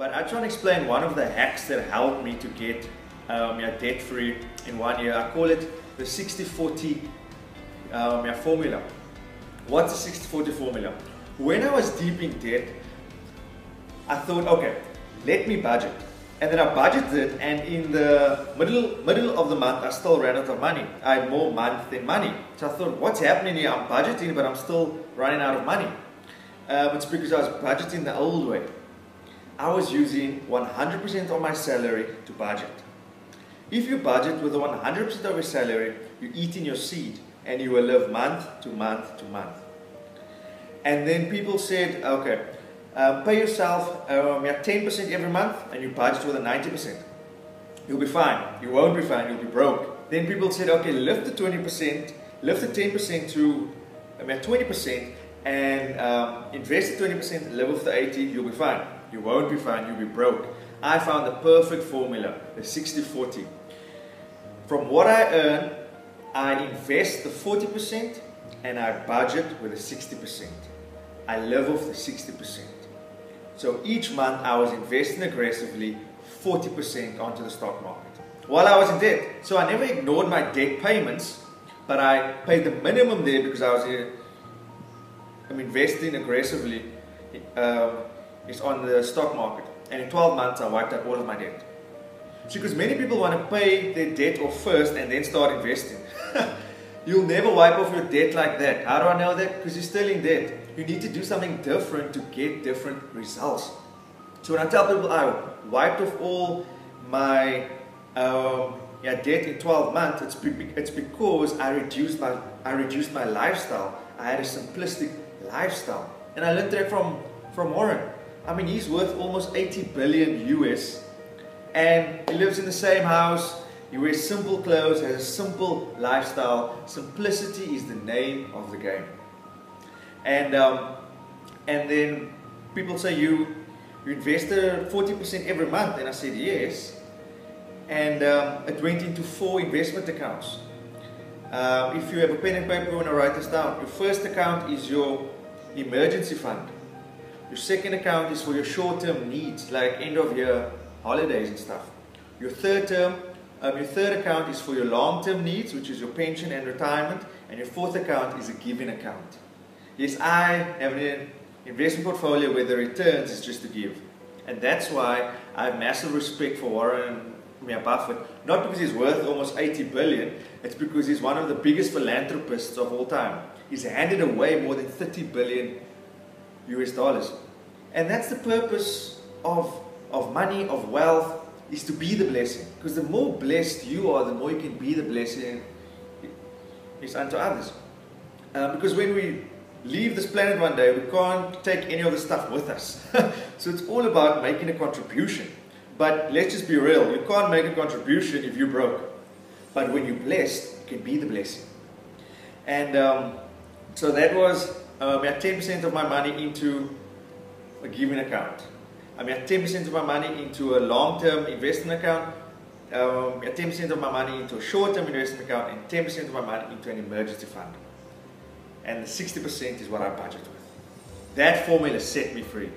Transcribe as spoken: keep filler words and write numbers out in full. But I try and explain one of the hacks that helped me to get um, yeah, debt-free in one year. I call it the sixty forty um, yeah, formula. What's the sixty forty formula? When I was deep in debt, I thought, okay, let me budget. And then I budgeted it, and in the middle middle of the month, I still ran out of money. I had more month than money. So I thought, what's happening here? I'm budgeting, but I'm still running out of money. Um, it's because I was budgeting the old way. I was using one hundred percent of my salary to budget. If you budget with one hundred percent of your salary, you're eating your seed, and you will live month to month to month. And then people said, okay, Uh, pay yourself um, yeah, ten percent every month, and you budget with a ninety percent. You'll be fine. You won't be fine. You'll be broke. Then people said, okay, lift the twenty percent, lift the ten percent to um, yeah, twenty percent, and um, invest the twenty percent, live off the eighty, you'll be fine. You won't be fine. You'll be broke. I found the perfect formula, the sixty forty. From what I earn, I invest the forty percent, and I budget with the sixty percent. I live off the sixty percent. So each month I was investing aggressively forty percent onto the stock market while I was in debt. So I never ignored my debt payments, but I paid the minimum there because I was in, I'm investing aggressively um, it's on the stock market. And in twelve months I wiped out all of my debt. So because many people want to pay their debt off first and then start investing. You'll never wipe off your debt like that. How do I know that? Because you're still in debt. You need to do something different to get different results. So when I tell people I wiped off all my um, yeah, debt in twelve months, it's, be it's because I reduced, my, I reduced my lifestyle. I had a simplistic lifestyle. And I learned that from, from Warren. I mean, he's worth almost eighty billion U S. And he lives in the same house. He wears simple clothes, has a simple lifestyle. Simplicity is the name of the game. And um, and then people say you you invested forty percent every month, and I said yes. And um, it went into four investment accounts. Uh, if you have a pen and paper, you want to write this down. Your first account is your emergency fund. Your second account is for your short-term needs, like end of year holidays and stuff. Your third term. Um, your third account is for your long-term needs, which is your pension and retirement, and your fourth account is a giving account. Yes, I have an investment portfolio where the returns is just to give, and that's why I have massive respect for Warren Buffett. Not because he's worth almost eighty billion, it's because he's one of the biggest philanthropists of all time. He's handed away more than thirty billion U S dollars, and that's the purpose of of money, of wealth. Is to be the blessing, because the more blessed you are, the more you can be the blessing is unto others. Uh, because when we leave this planet one day, we can't take any of the stuff with us. So it's all about making a contribution. But let's just be real, you can't make a contribution if you're broke. But when you're blessed, you can be the blessing. And um, so that was um, ten percent of my money into a giving account. I mean, ten percent of my money into a long-term investment account, um, ten percent of my money into a short-term investment account, and ten percent of my money into an emergency fund. And the sixty percent is what I budget with. That formula set me free.